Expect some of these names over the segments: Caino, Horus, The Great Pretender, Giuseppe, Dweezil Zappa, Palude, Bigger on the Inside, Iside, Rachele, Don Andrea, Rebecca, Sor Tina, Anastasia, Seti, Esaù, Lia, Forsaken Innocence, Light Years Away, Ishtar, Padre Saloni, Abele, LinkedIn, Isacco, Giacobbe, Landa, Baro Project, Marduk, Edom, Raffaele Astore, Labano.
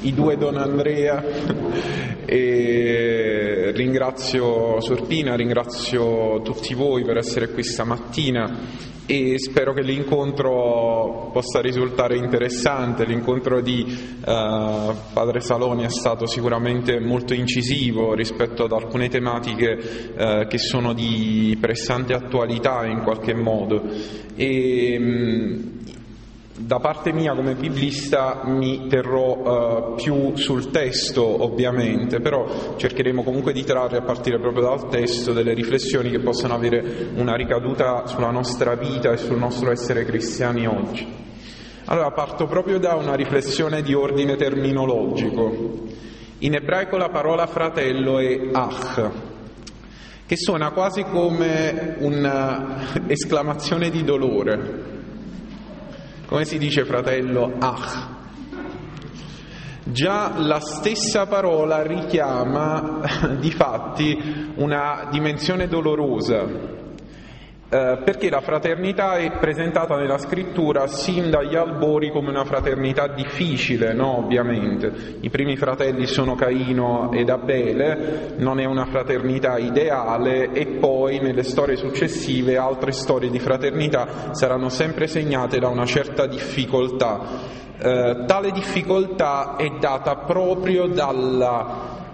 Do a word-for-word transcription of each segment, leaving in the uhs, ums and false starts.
i due Don Andrea e ringrazio Sor Tina, ringrazio tutti voi per essere qui stamattina e spero che l'incontro possa risultare interessante. L'incontro di uh, Padre Saloni è stato sicuramente molto incisivo rispetto ad alcune tematiche uh, che sono di pressante attualità in qualche modo e um, da parte mia come biblista mi terrò uh, più sul testo ovviamente, però cercheremo comunque di trarre a partire proprio dal testo delle riflessioni che possano avere una ricaduta sulla nostra vita e sul nostro essere cristiani oggi. Allora parto proprio da una riflessione di ordine terminologico. In ebraico la parola fratello è ach, che suona quasi come un'esclamazione di dolore. Come si dice fratello? Ach. Già la stessa parola richiama di fatti una dimensione dolorosa, eh, perché la fraternità è presentata nella scrittura sin dagli albori come una fraternità difficile, no? Ovviamente. I primi fratelli sono Caino ed Abele, non è una fraternità ideale e poi poi nelle storie successive altre storie di fraternità saranno sempre segnate da una certa difficoltà. Eh, tale difficoltà è data proprio dalla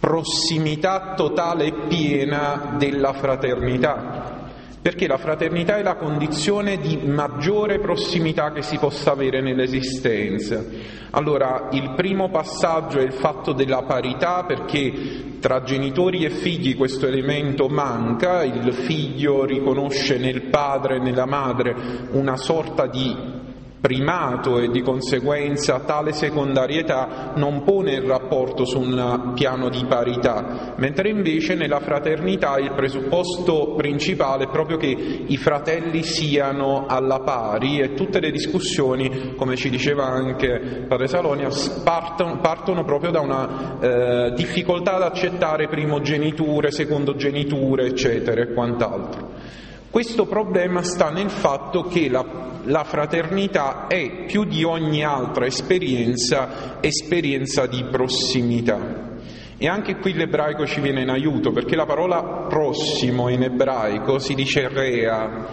prossimità totale e piena della fraternità, perché la fraternità è la condizione di maggiore prossimità che si possa avere nell'esistenza. Allora, il primo passaggio è il fatto della parità, perché tra genitori e figli questo elemento manca, il figlio riconosce nel padre e nella madre una sorta di primato e di conseguenza tale secondarietà non pone il rapporto su un piano di parità, mentre invece nella fraternità il presupposto principale è proprio che i fratelli siano alla pari e tutte le discussioni, come ci diceva anche Padre Saloni, partono, partono proprio da una eh, difficoltà ad accettare primogeniture, secondogeniture, eccetera e quant'altro. Questo problema sta nel fatto che la, la fraternità è, più di ogni altra esperienza, esperienza di prossimità. E anche qui l'ebraico ci viene in aiuto, perché la parola prossimo in ebraico si dice rea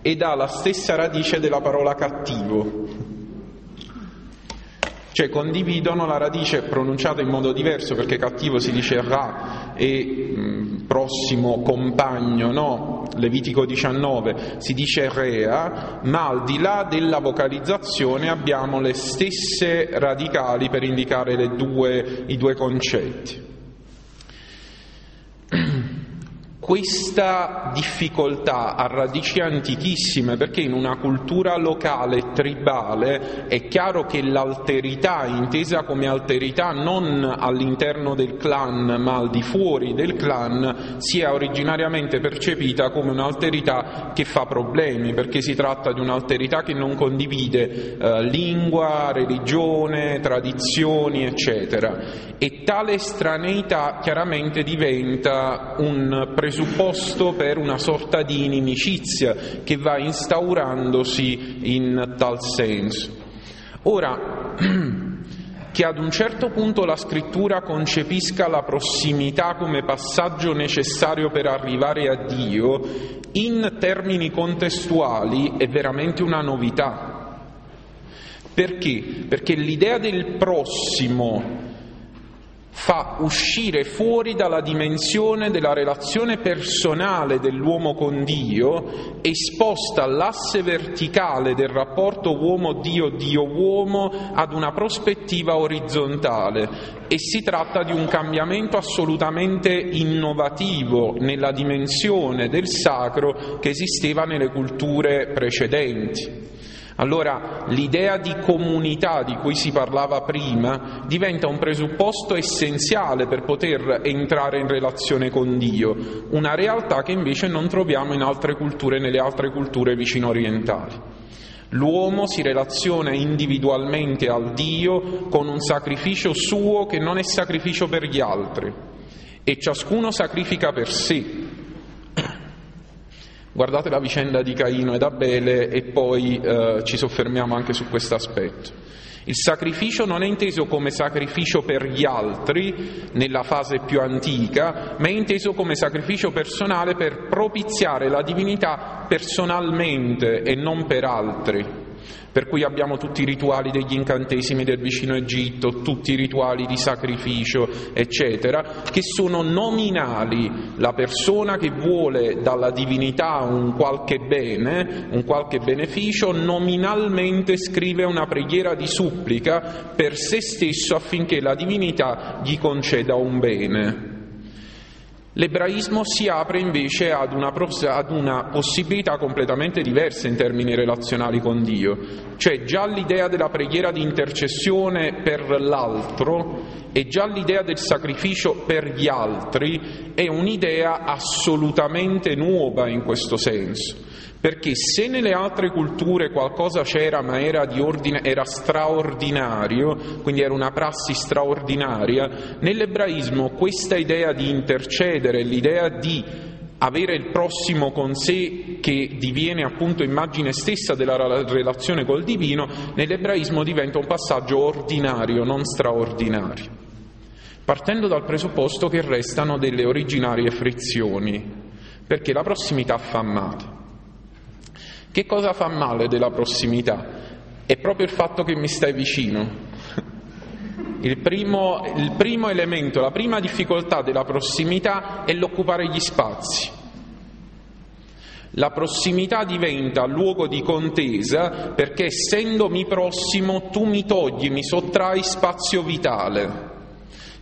ed ha la stessa radice della parola cattivo. Cioè condividono la radice pronunciata in modo diverso, perché cattivo si dice ra e mh, prossimo, compagno, no? Levitico diciannove si dice rea, ma al di là della vocalizzazione abbiamo le stesse radicali per indicare le due, i due concetti. questa difficoltà ha radici antichissime, perché in una cultura locale e tribale è chiaro che l'alterità, intesa come alterità non all'interno del clan ma al di fuori del clan, sia originariamente percepita come un'alterità che fa problemi, perché si tratta di un'alterità che non condivide eh, lingua, religione, tradizioni, eccetera, e tale estraneità chiaramente diventa un presupposto per una sorta di inimicizia che va instaurandosi in tal senso. Ora, che ad un certo punto la scrittura concepisca la prossimità come passaggio necessario per arrivare a Dio, in termini contestuali è veramente una novità. Perché? Perché l'idea del prossimo fa uscire fuori dalla dimensione della relazione personale dell'uomo con Dio e sposta l'asse verticale del rapporto uomo-Dio-Dio-uomo ad una prospettiva orizzontale, e si tratta di un cambiamento assolutamente innovativo nella dimensione del sacro che esisteva nelle culture precedenti. Allora l'idea di comunità di cui si parlava prima diventa un presupposto essenziale per poter entrare in relazione con Dio, una realtà che invece non troviamo in altre culture, nelle altre culture vicino-orientali. L'uomo si relaziona individualmente al Dio con un sacrificio suo che non è sacrificio per gli altri, e ciascuno sacrifica per sé. Guardate la vicenda di Caino ed Abele e poi eh, ci soffermiamo anche su questo aspetto. Il sacrificio non è inteso come sacrificio per gli altri nella fase più antica, ma è inteso come sacrificio personale per propiziare la divinità personalmente e non per altri. Per cui abbiamo tutti i rituali degli incantesimi del vicino Egitto, tutti i rituali di sacrificio, eccetera, che sono nominali. La persona che vuole dalla divinità un qualche bene, un qualche beneficio, nominalmente scrive una preghiera di supplica per se stesso affinché la divinità gli conceda un bene. L'ebraismo si apre invece ad una, pros- ad una possibilità completamente diversa in termini relazionali con Dio, cioè già l'idea della preghiera di intercessione per l'altro e già l'idea del sacrificio per gli altri è un'idea assolutamente nuova in questo senso. Perché se nelle altre culture qualcosa c'era ma era di ordine, era straordinario, quindi era una prassi straordinaria, nell'ebraismo questa idea di intercedere, l'idea di avere il prossimo con sé che diviene appunto immagine stessa della relazione col divino, nell'ebraismo diventa un passaggio ordinario, non straordinario, partendo dal presupposto che restano delle originarie frizioni, perché la prossimità fa male. Che cosa fa male della prossimità? È proprio il fatto che mi stai vicino. Il primo, il primo elemento, la prima difficoltà della prossimità è l'occupare gli spazi. La prossimità diventa luogo di contesa perché, essendomi prossimo, tu mi togli, mi sottrai spazio vitale.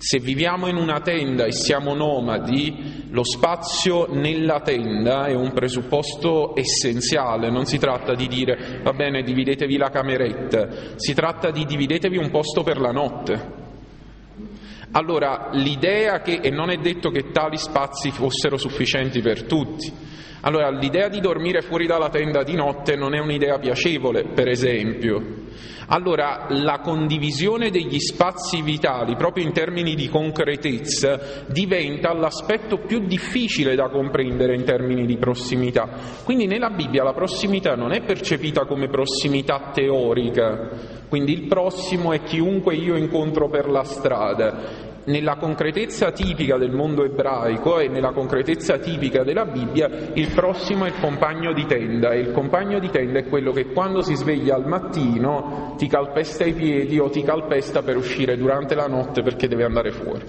Se viviamo in una tenda e siamo nomadi, lo spazio nella tenda è un presupposto essenziale. Non si tratta di dire, va bene, dividetevi la cameretta, si tratta di dividetevi un posto per la notte. Allora, l'idea che, e non è detto che tali spazi fossero sufficienti per tutti, allora l'idea di dormire fuori dalla tenda di notte non è un'idea piacevole, per esempio. Allora la condivisione degli spazi vitali, proprio in termini di concretezza, diventa l'aspetto più difficile da comprendere in termini di prossimità. Quindi nella Bibbia la prossimità non è percepita come prossimità teorica, quindi il prossimo è chiunque io incontro per la strada. Nella concretezza tipica del mondo ebraico e nella concretezza tipica della Bibbia, il prossimo è il compagno di tenda, e il compagno di tenda è quello che quando si sveglia al mattino ti calpesta i piedi o ti calpesta per uscire durante la notte perché deve andare fuori,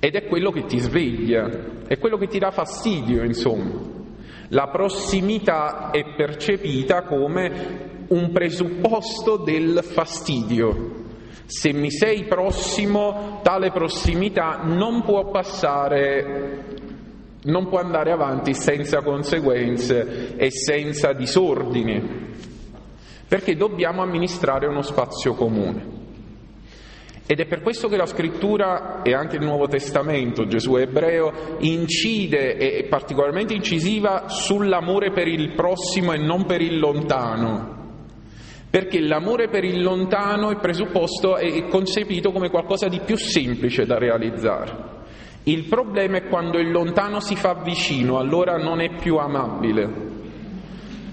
ed è quello che ti sveglia, è quello che ti dà fastidio, insomma. La prossimità è percepita come un presupposto del fastidio. Se mi sei prossimo, tale prossimità non può passare non può andare avanti senza conseguenze e senza disordini, perché dobbiamo amministrare uno spazio comune. Ed è per questo che la Scrittura e anche il Nuovo Testamento, Gesù è ebreo, incide, e è particolarmente incisiva, sull'amore per il prossimo e non per il lontano, perché l'amore per il lontano è presupposto e concepito come qualcosa di più semplice da realizzare. Il problema è quando il lontano si fa vicino, allora non è più amabile.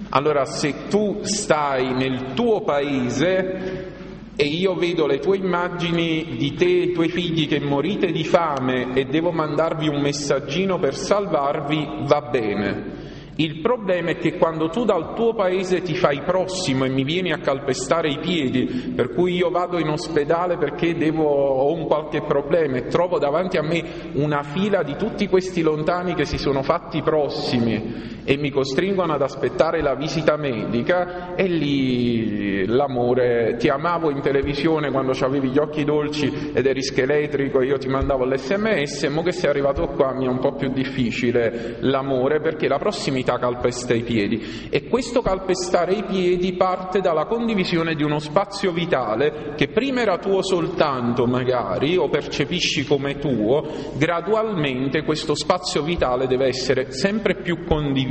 Allora, se tu stai nel tuo paese e io vedo le tue immagini di te e i tuoi figli che morite di fame e devo mandarvi un messaggino per salvarvi, va bene. Il problema è che quando tu dal tuo paese ti fai prossimo e mi vieni a calpestare i piedi, per cui io vado in ospedale perché devo, ho un qualche problema e trovo davanti a me una fila di tutti questi lontani che si sono fatti prossimi e mi costringono ad aspettare la visita medica, e lì l'amore, ti amavo in televisione quando avevi gli occhi dolci ed eri scheletrico e io ti mandavo l'esse emme esse, mo che sei arrivato qua mi è un po' più difficile l'amore, perché la prossimità calpesta i piedi, e questo calpestare i piedi parte dalla condivisione di uno spazio vitale che prima era tuo soltanto magari, o percepisci come tuo. Gradualmente questo spazio vitale deve essere sempre più condiviso,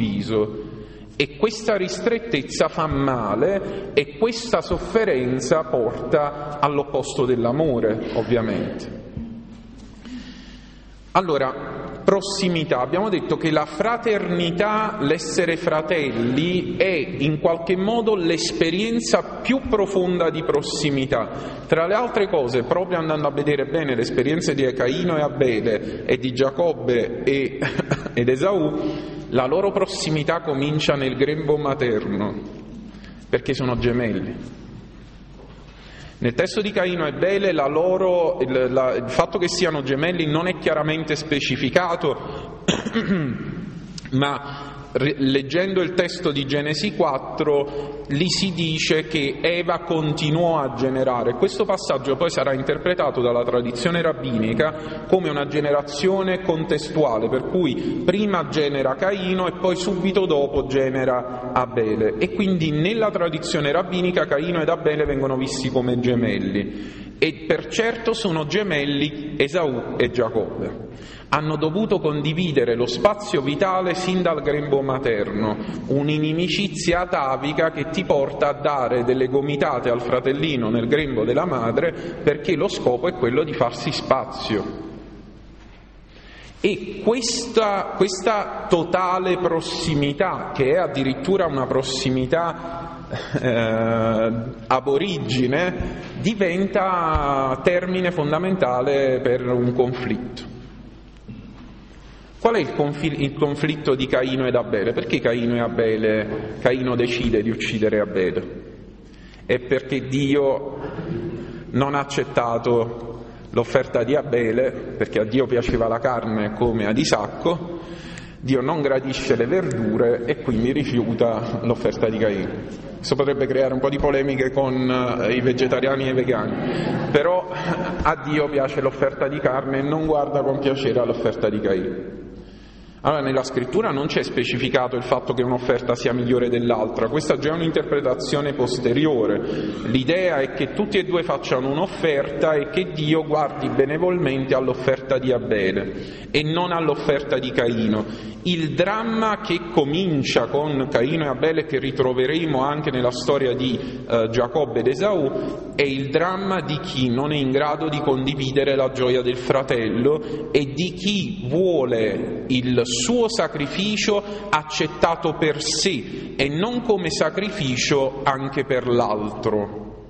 e questa ristrettezza fa male, e questa sofferenza porta all'opposto dell'amore, ovviamente. Allora, prossimità. Abbiamo detto che la fraternità, l'essere fratelli, è in qualche modo l'esperienza più profonda di prossimità. Tra le altre cose, proprio andando a vedere bene le esperienze di Caino e Abele e di Giacobbe e, ed Esaù, la loro prossimità comincia nel grembo materno, perché sono gemelli. Nel testo di Caino e Abele la loro, il, la, il fatto che siano gemelli non è chiaramente specificato, ma re, leggendo il testo di Genesi quattro lì si dice che Eva continuò a generare. Questo passaggio poi sarà interpretato dalla tradizione rabbinica come una generazione contestuale, per cui prima genera Caino e poi subito dopo genera Abele, e quindi nella tradizione rabbinica Caino ed Abele vengono visti come gemelli, e per certo sono gemelli Esaù e Giacobbe. Hanno dovuto condividere lo spazio vitale sin dal grembo materno, un'inimicizia atavica che ti porta a dare delle gomitate al fratellino nel grembo della madre, perché lo scopo è quello di farsi spazio. E questa, questa totale prossimità, che è addirittura una prossimità eh, aborigine, diventa termine fondamentale per un conflitto. Qual è il, confl- il conflitto di Caino ed Abele? Perché Caino e Abele, Caino decide di uccidere Abele? È perché Dio non ha accettato l'offerta di Abele, perché a Dio piaceva la carne come ad Isacco, Dio non gradisce le verdure e quindi rifiuta l'offerta di Caino. Questo potrebbe creare un po' di polemiche con i vegetariani e i vegani, però a Dio piace l'offerta di carne e non guarda con piacere all'offerta di Caino. Allora, nella scrittura non c'è specificato il fatto che un'offerta sia migliore dell'altra, questa già è un'interpretazione posteriore. L'idea è che tutti e due facciano un'offerta e che Dio guardi benevolmente all'offerta di Abele e non all'offerta di Caino. Il dramma che comincia con Caino e Abele, che ritroveremo anche nella storia di eh, Giacobbe ed Esaù, è il dramma di chi non è in grado di condividere la gioia del fratello e di chi vuole il suo sacrificio accettato per sé e non come sacrificio anche per l'altro.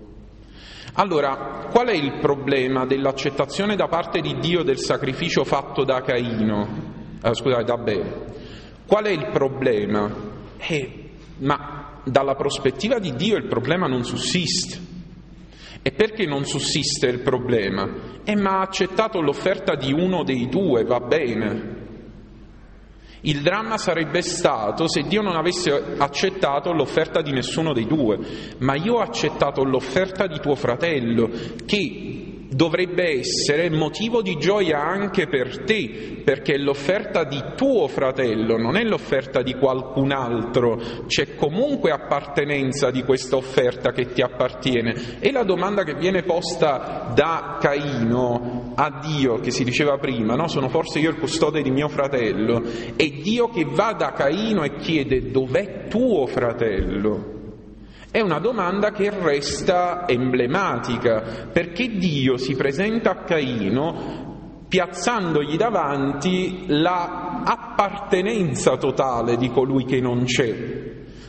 Allora, qual è il problema dell'accettazione da parte di Dio del sacrificio fatto da Caino? Eh, scusate, da Abele. Qual è il problema? Eh, ma dalla prospettiva di Dio il problema non sussiste. E perché non sussiste il problema? Eh, ma ha accettato l'offerta di uno dei due, va bene. Il dramma sarebbe stato se Dio non avesse accettato l'offerta di nessuno dei due, ma io ho accettato l'offerta di tuo fratello, che dovrebbe essere motivo di gioia anche per te, perché l'offerta di tuo fratello non è l'offerta di qualcun altro, c'è comunque appartenenza di questa offerta che ti appartiene. E la domanda che viene posta da Caino a Dio, che si diceva prima, no? Sono forse io il custode di mio fratello, è Dio che va da Caino e chiede: dov'è tuo fratello? È una domanda che resta emblematica, perché Dio si presenta a Caino piazzandogli davanti la appartenenza totale di colui che non c'è.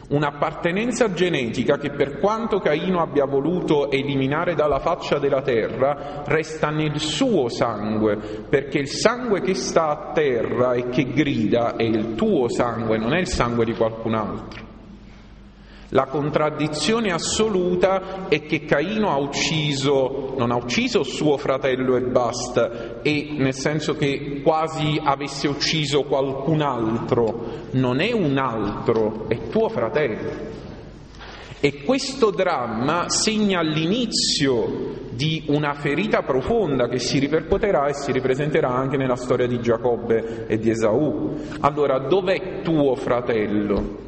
Un'appartenenza genetica che, per quanto Caino abbia voluto eliminare dalla faccia della terra, resta nel suo sangue, perché il sangue che sta a terra e che grida è il tuo sangue, non è il sangue di qualcun altro. La contraddizione assoluta è che Caino ha ucciso, non ha ucciso suo fratello e basta, e nel senso che quasi avesse ucciso qualcun altro, non è un altro, è tuo fratello. E questo dramma segna l'inizio di una ferita profonda che si ripercuoterà e si ripresenterà anche nella storia di Giacobbe e di Esaù. Allora, dov'è tuo fratello?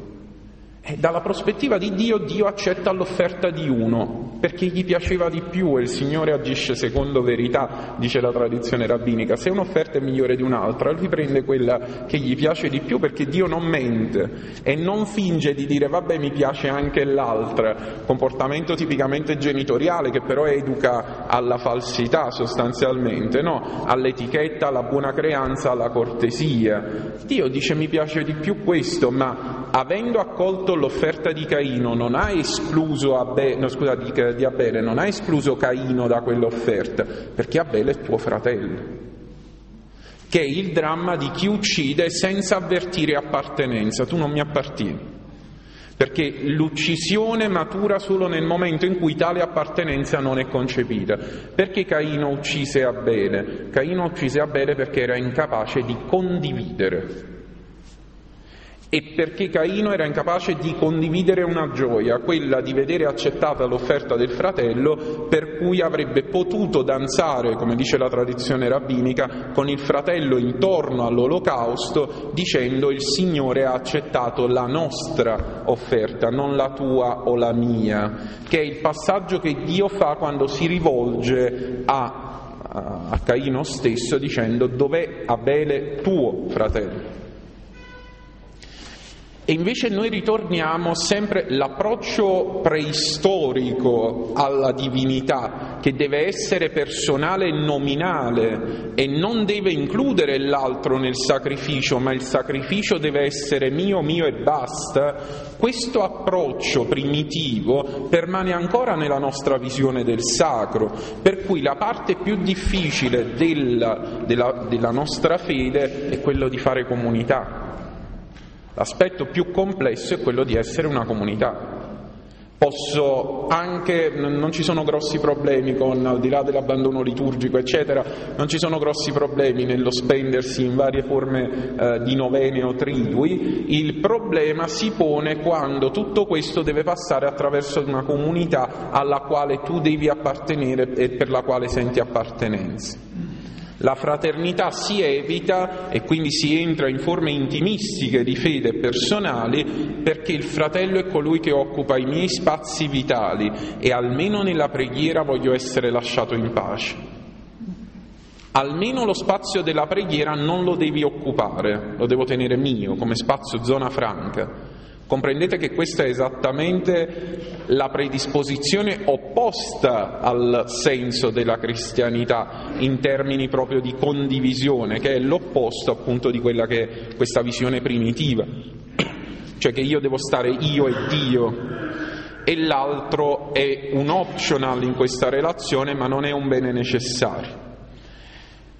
E dalla prospettiva di Dio, Dio accetta l'offerta di uno, perché gli piaceva di più, e il Signore agisce secondo verità, dice la tradizione rabbinica. Se un'offerta è migliore di un'altra, lui prende quella che gli piace di più, perché Dio non mente e non finge di dire vabbè mi piace anche l'altra, comportamento tipicamente genitoriale che però educa alla falsità sostanzialmente, no? All'etichetta, alla buona creanza, alla cortesia. Dio dice mi piace di più questo, ma avendo accolto l'offerta di Caino non ha escluso Abele, no, scusa, di, di Abele, non ha escluso Caino da quell'offerta, perché Abele è tuo fratello, che è il dramma di chi uccide senza avvertire appartenenza. Tu non mi appartieni, perché l'uccisione matura solo nel momento in cui tale appartenenza non è concepita. Perché Caino uccise Abele? Caino uccise Abele perché era incapace di condividere. E perché Caino era incapace di condividere una gioia, quella di vedere accettata l'offerta del fratello, per cui avrebbe potuto danzare, come dice la tradizione rabbinica, con il fratello intorno all'olocausto, dicendo il Signore ha accettato la nostra offerta, non la tua o la mia, che è il passaggio che Dio fa quando si rivolge a, a Caino stesso dicendo dov'è Abele tuo fratello? E invece noi ritorniamo sempre all'approccio preistorico alla divinità, che deve essere personale e nominale e non deve includere l'altro nel sacrificio, ma il sacrificio deve essere mio, mio e basta. Questo approccio primitivo permane ancora nella nostra visione del sacro, per cui la parte più difficile della, della, della nostra fede è quello di fare comunità. L'aspetto più complesso è quello di essere una comunità. Posso anche, non ci sono grossi problemi con, al di là dell'abbandono liturgico eccetera, non ci sono grossi problemi nello spendersi in varie forme eh, di novene o tridui. Il problema si pone quando tutto questo deve passare attraverso una comunità alla quale tu devi appartenere e per la quale senti appartenenza. La fraternità si evita e quindi si entra in forme intimistiche di fede personali, perché il fratello è colui che occupa i miei spazi vitali e almeno nella preghiera voglio essere lasciato in pace. Almeno lo spazio della preghiera non lo devi occupare, lo devo tenere mio come spazio, zona franca. Comprendete che questa è esattamente la predisposizione opposta al senso della cristianità in termini proprio di condivisione, che è l'opposto appunto di quella che è questa visione primitiva, cioè che io devo stare io e Dio e l'altro è un optional in questa relazione, ma non è un bene necessario.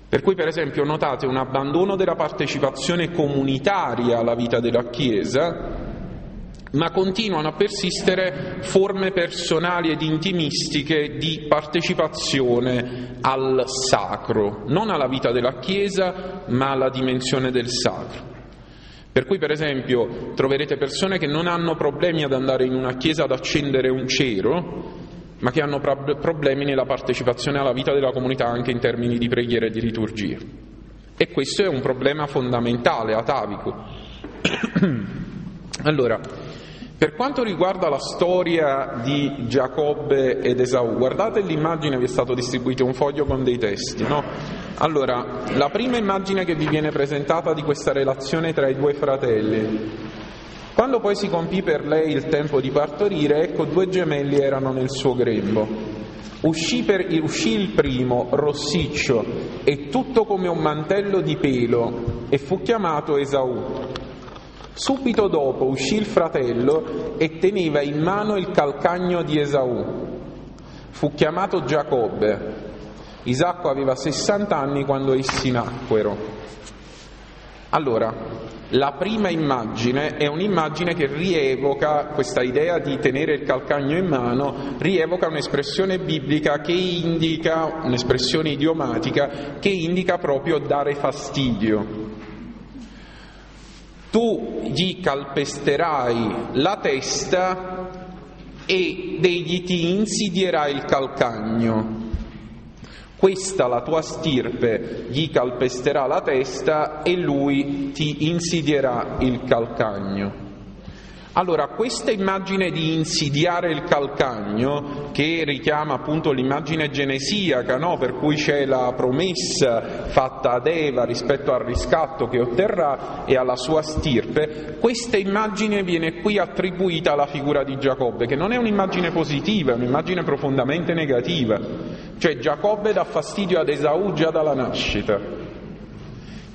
Per cui, per esempio, notate un abbandono della partecipazione comunitaria alla vita della Chiesa, ma continuano a persistere forme personali ed intimistiche di partecipazione al sacro, non alla vita della Chiesa, ma alla dimensione del sacro. Per cui, per esempio, troverete persone che non hanno problemi ad andare in una chiesa ad accendere un cero, ma che hanno problemi nella partecipazione alla vita della comunità anche in termini di preghiera e di liturgia. E questo è un problema fondamentale, atavico. Allora, per quanto riguarda la storia di Giacobbe ed Esaù, guardate l'immagine, vi è stato distribuito un foglio con dei testi, no? Allora, la prima immagine che vi viene presentata di questa relazione tra i due fratelli: quando poi si compì per lei il tempo di partorire, ecco due gemelli erano nel suo grembo. Uscì, per, uscì il primo, rossiccio, e tutto come un mantello di pelo, e fu chiamato Esaù. Subito dopo uscì il fratello e teneva in mano il calcagno di Esaù. Fu chiamato Giacobbe. Isacco aveva sessanta anni quando essi nacquero. Allora, la prima immagine è un'immagine che rievoca questa idea di tenere il calcagno in mano, rievoca un'espressione biblica che indica, un'espressione idiomatica, che indica proprio dare fastidio. Tu gli calpesterai la testa ed egli ti insidierà il calcagno. Questa la tua stirpe gli calpesterà la testa e lui ti insidierà il calcagno. Allora, questa immagine di insidiare il calcagno, che richiama appunto l'immagine genesiaca, no? Per cui c'è la promessa fatta ad Eva rispetto al riscatto che otterrà e alla sua stirpe, questa immagine viene qui attribuita alla figura di Giacobbe, che non è un'immagine positiva, è un'immagine profondamente negativa. Cioè, Giacobbe dà fastidio ad Esaù già dalla nascita.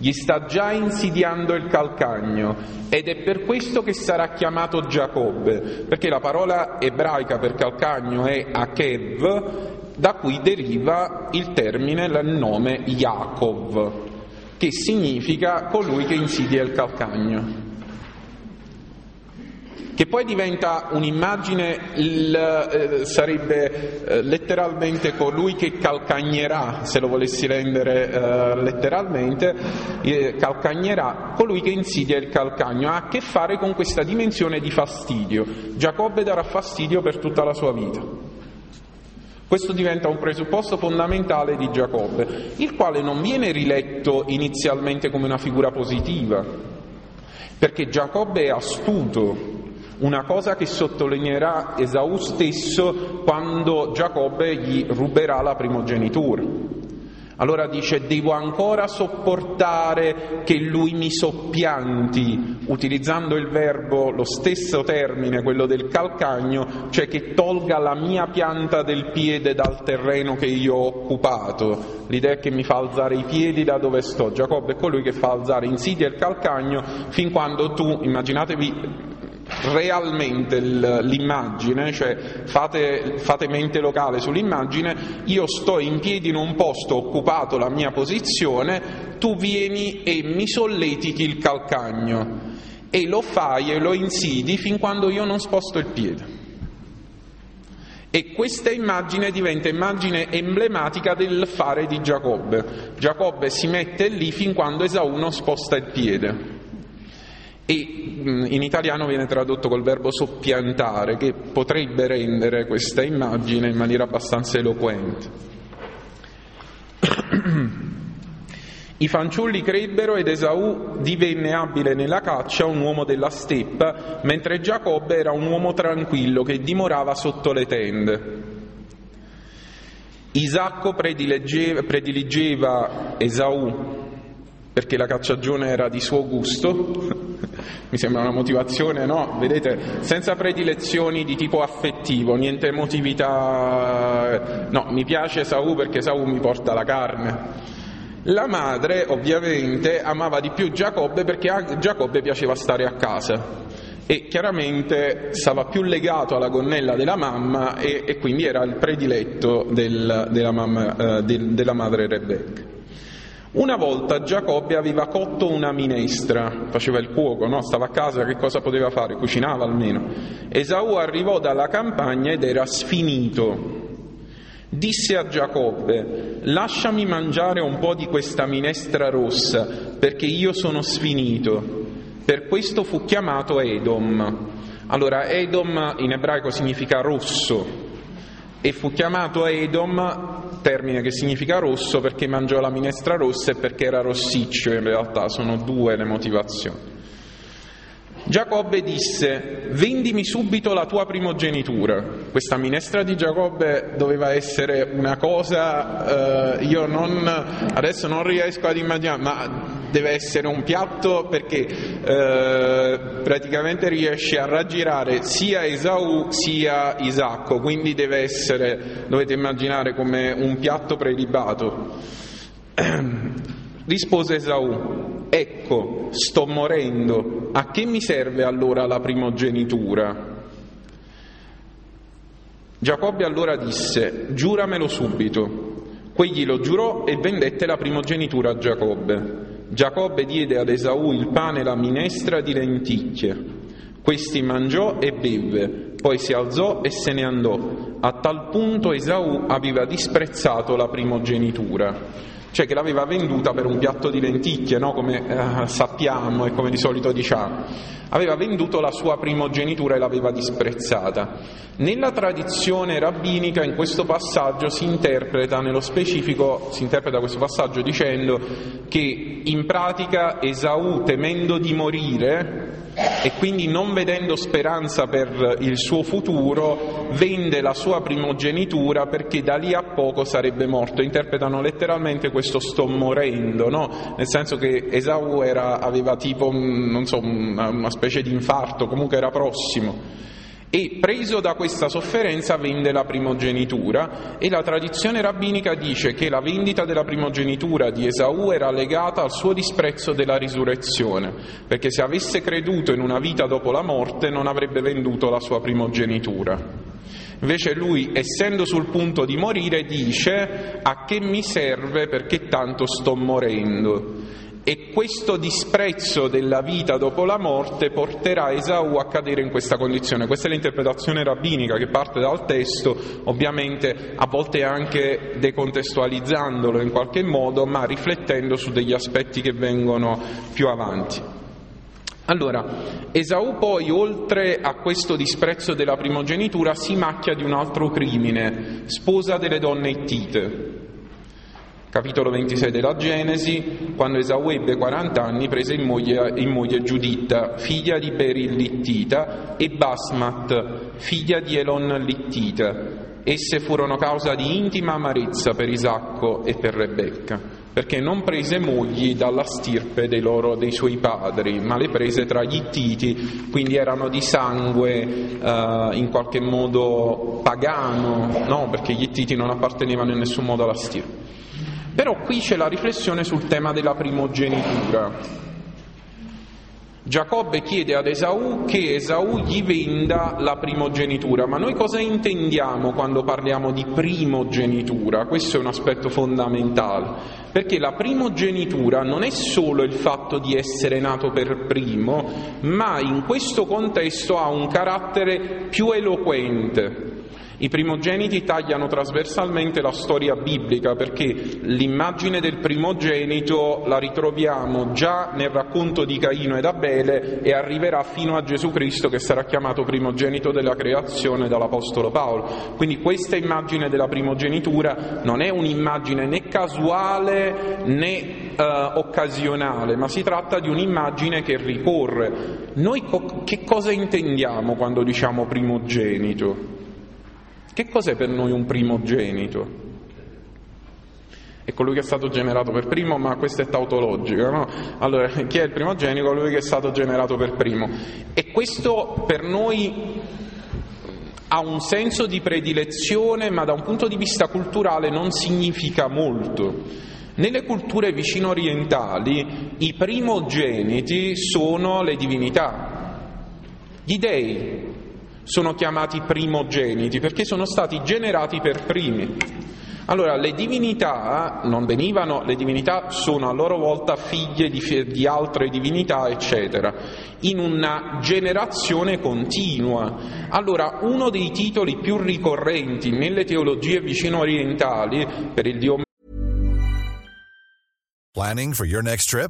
Gli sta già insidiando il calcagno, ed è per questo che sarà chiamato Giacobbe, perché la parola ebraica per calcagno è Akev, da cui deriva il termine, il nome Yaakov, che significa colui che insidia il calcagno. Che poi diventa un'immagine, il, eh, sarebbe eh, letteralmente colui che calcagnerà, se lo volessi rendere eh, letteralmente, eh, calcagnerà colui che insidia il calcagno. Ha a che fare con questa dimensione di fastidio. Giacobbe darà fastidio per tutta la sua vita. Questo diventa un presupposto fondamentale di Giacobbe, il quale non viene riletto inizialmente come una figura positiva, perché Giacobbe è astuto. Una cosa che sottolineerà Esaù stesso quando Giacobbe gli ruberà la primogenitura. Allora dice: devo ancora sopportare che lui mi soppianti, utilizzando il verbo, lo stesso termine, quello del calcagno, cioè che tolga la mia pianta del piede dal terreno che io ho occupato. L'idea è che mi fa alzare i piedi da dove sto. Giacobbe è colui che fa alzare, insidia il calcagno, fin quando tu, immaginatevi realmente l'immagine, cioè fate, fate mente locale sull'immagine: io sto in piedi in un posto, ho occupato la mia posizione, tu vieni e mi solletichi il calcagno e lo fai e lo insidi fin quando io non sposto il piede. E questa immagine diventa immagine emblematica del fare di Giacobbe. Giacobbe si mette lì fin quando Esaù non sposta il piede. E in italiano viene tradotto col verbo soppiantare, che potrebbe rendere questa immagine in maniera abbastanza eloquente. I fanciulli crebbero ed Esaù divenne abile nella caccia, un uomo della steppa, mentre Giacobbe era un uomo tranquillo che dimorava sotto le tende. Isacco prediligeva, prediligeva Esaù perché la cacciagione era di suo gusto. Mi sembra una motivazione, no? Vedete, senza predilezioni di tipo affettivo, niente emotività. No, mi piace Esaù perché Esaù mi porta la carne. La madre ovviamente amava di più Giacobbe perché a Giacobbe piaceva stare a casa e chiaramente stava più legato alla gonnella della mamma e, e quindi era il prediletto del, della, mamma, eh, del, della madre Rebecca. Una volta Giacobbe aveva cotto una minestra, faceva il cuoco, no? Stava a casa, che cosa poteva fare? Cucinava almeno. Esaù arrivò dalla campagna ed era sfinito. Disse a Giacobbe: lasciami mangiare un po' di questa minestra rossa, perché io sono sfinito. Per questo fu chiamato Edom. Allora, Edom in ebraico significa rosso. e fu chiamato Edom, termine che significa rosso, perché mangiò la minestra rossa e perché era rossiccio. In realtà sono due le motivazioni. Giacobbe disse: vendimi subito la tua primogenitura. Questa minestra di Giacobbe doveva essere una cosa, eh, io non, adesso non riesco ad immaginare, ma deve essere un piatto, perché eh, praticamente riesce a raggirare sia Esaù sia Isacco, quindi deve essere, dovete immaginare, come un piatto prelibato. Rispose Esaù: ecco, sto morendo, a che mi serve allora la primogenitura? Giacobbe allora disse: giuramelo subito. Quegli lo giurò e vendette la primogenitura a Giacobbe. Giacobbe diede ad Esaù il pane e la minestra di lenticchie. Questi mangiò e bevve, poi si alzò e se ne andò. A tal punto Esaù aveva disprezzato la primogenitura, cioè che l'aveva venduta per un piatto di lenticchie, no? Come eh, sappiamo e come di solito diciamo. Aveva venduto la sua primogenitura e l'aveva disprezzata. Nella tradizione rabbinica in questo passaggio si interpreta nello specifico, si interpreta questo passaggio dicendo che in pratica Esaù, temendo di morire e quindi non vedendo speranza per il suo futuro, vende la sua primogenitura perché da lì a poco sarebbe morto. Interpretano letteralmente questo sto morendo, no? Nel senso che Esaù era, aveva tipo, non so, una, una specie di infarto, comunque era prossimo. E preso da questa sofferenza vende la primogenitura, e la tradizione rabbinica dice che la vendita della primogenitura di Esaù era legata al suo disprezzo della risurrezione, perché se avesse creduto in una vita dopo la morte non avrebbe venduto la sua primogenitura. Invece lui, essendo sul punto di morire, dice: a che mi serve, perché tanto sto morendo. E questo disprezzo della vita dopo la morte porterà Esaù a cadere in questa condizione. Questa è l'interpretazione rabbinica che parte dal testo, ovviamente a volte anche decontestualizzandolo in qualche modo, ma riflettendo su degli aspetti che vengono più avanti. Allora, Esaù poi, oltre a questo disprezzo della primogenitura, si macchia di un altro crimine: sposa delle donne ittite. Capitolo ventisei della Genesi: quando Esaù ebbe quaranta anni prese in moglie, in moglie Giuditta, figlia di Beril Littita, e Basmat, figlia di Elon Littita. Esse furono causa di intima amarezza per Isacco e per Rebecca, perché non prese mogli dalla stirpe dei, loro, dei suoi padri, ma le prese tra gli Ittiti, quindi erano di sangue eh, in qualche modo pagano, no? Perché gli Ittiti non appartenevano in nessun modo alla stirpe. Però qui c'è la riflessione sul tema della primogenitura. Giacobbe chiede ad Esaù che Esaù gli venda la primogenitura, ma noi cosa intendiamo quando parliamo di primogenitura? Questo è un aspetto fondamentale, perché la primogenitura non è solo il fatto di essere nato per primo, ma in questo contesto ha un carattere più eloquente. I primogeniti tagliano trasversalmente la storia biblica, perché l'immagine del primogenito la ritroviamo già nel racconto di Caino ed Abele e arriverà fino a Gesù Cristo, che sarà chiamato primogenito della creazione dall'Apostolo Paolo. Quindi questa immagine della primogenitura non è un'immagine né casuale né eh, occasionale, ma si tratta di un'immagine che ricorre. Noi co- che cosa intendiamo quando diciamo primogenito? Che cos'è per noi un primogenito? È colui che è stato generato per primo, ma questo è tautologico, no? Allora, chi è il primogenito? Colui che è stato generato per primo. E questo per noi ha un senso di predilezione, ma da un punto di vista culturale non significa molto. Nelle culture vicino orientali i primogeniti sono le divinità, gli dei. Sono chiamati primogeniti perché sono stati generati per primi. Allora, le divinità non venivano, le divinità sono a loro volta figlie di, di altre divinità, eccetera, in una generazione continua. Allora, uno dei titoli più ricorrenti nelle teologie vicino orientali per il Dio. Planning for your next trip?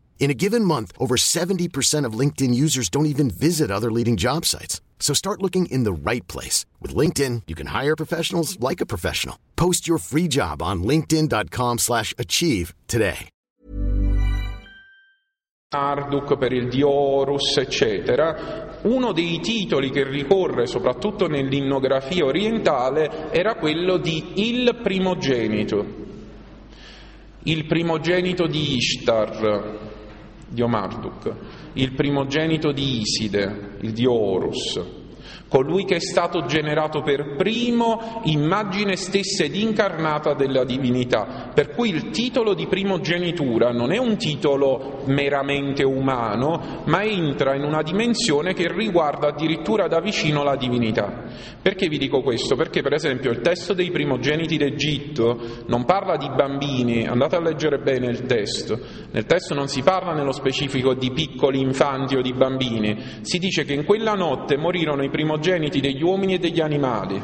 In a given month, over seventy percent of LinkedIn users don't even visit other leading job sites. So start looking in the right place. With LinkedIn, you can hire professionals like a professional. Post your free job on linkedin.com slash achieve today. Marduk, per il dio Horus, eccetera. Uno dei titoli che ricorre soprattutto nell'innografia orientale era quello di il primogenito, il primogenito di Ishtar, dio Marduk, il primogenito di Iside, il dio Horus, colui che è stato generato per primo, immagine stessa ed incarnata della divinità. Per cui il titolo di primogenitura non è un titolo meramente umano, ma entra in una dimensione che riguarda addirittura da vicino la divinità. Perché vi dico questo? Perché per esempio il testo dei primogeniti d'Egitto non parla di bambini, andate a leggere bene il testo, nel testo non si parla nello specifico di piccoli infanti o di bambini, si dice che in quella notte morirono i primogeniti degli uomini e degli animali,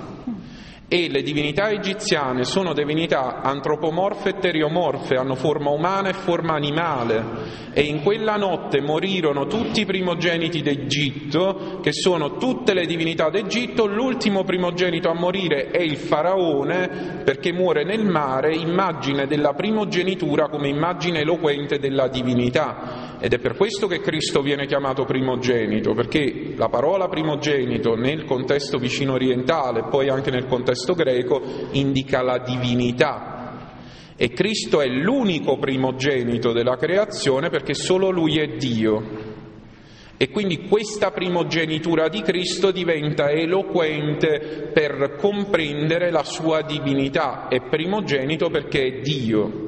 e le divinità egiziane sono divinità antropomorfe e teriomorfe, hanno forma umana e forma animale, e in quella notte morirono tutti i primogeniti d'Egitto, che sono tutte le divinità d'Egitto. L'ultimo primogenito a morire è il faraone, perché muore nel mare, immagine della primogenitura come immagine eloquente della divinità. Ed è per questo che Cristo viene chiamato primogenito, perché la parola primogenito nel contesto vicino orientale, poi anche nel contesto greco, indica la divinità. E Cristo è l'unico primogenito della creazione perché solo Lui è Dio. E quindi questa primogenitura di Cristo diventa eloquente per comprendere la sua divinità. È primogenito perché è Dio.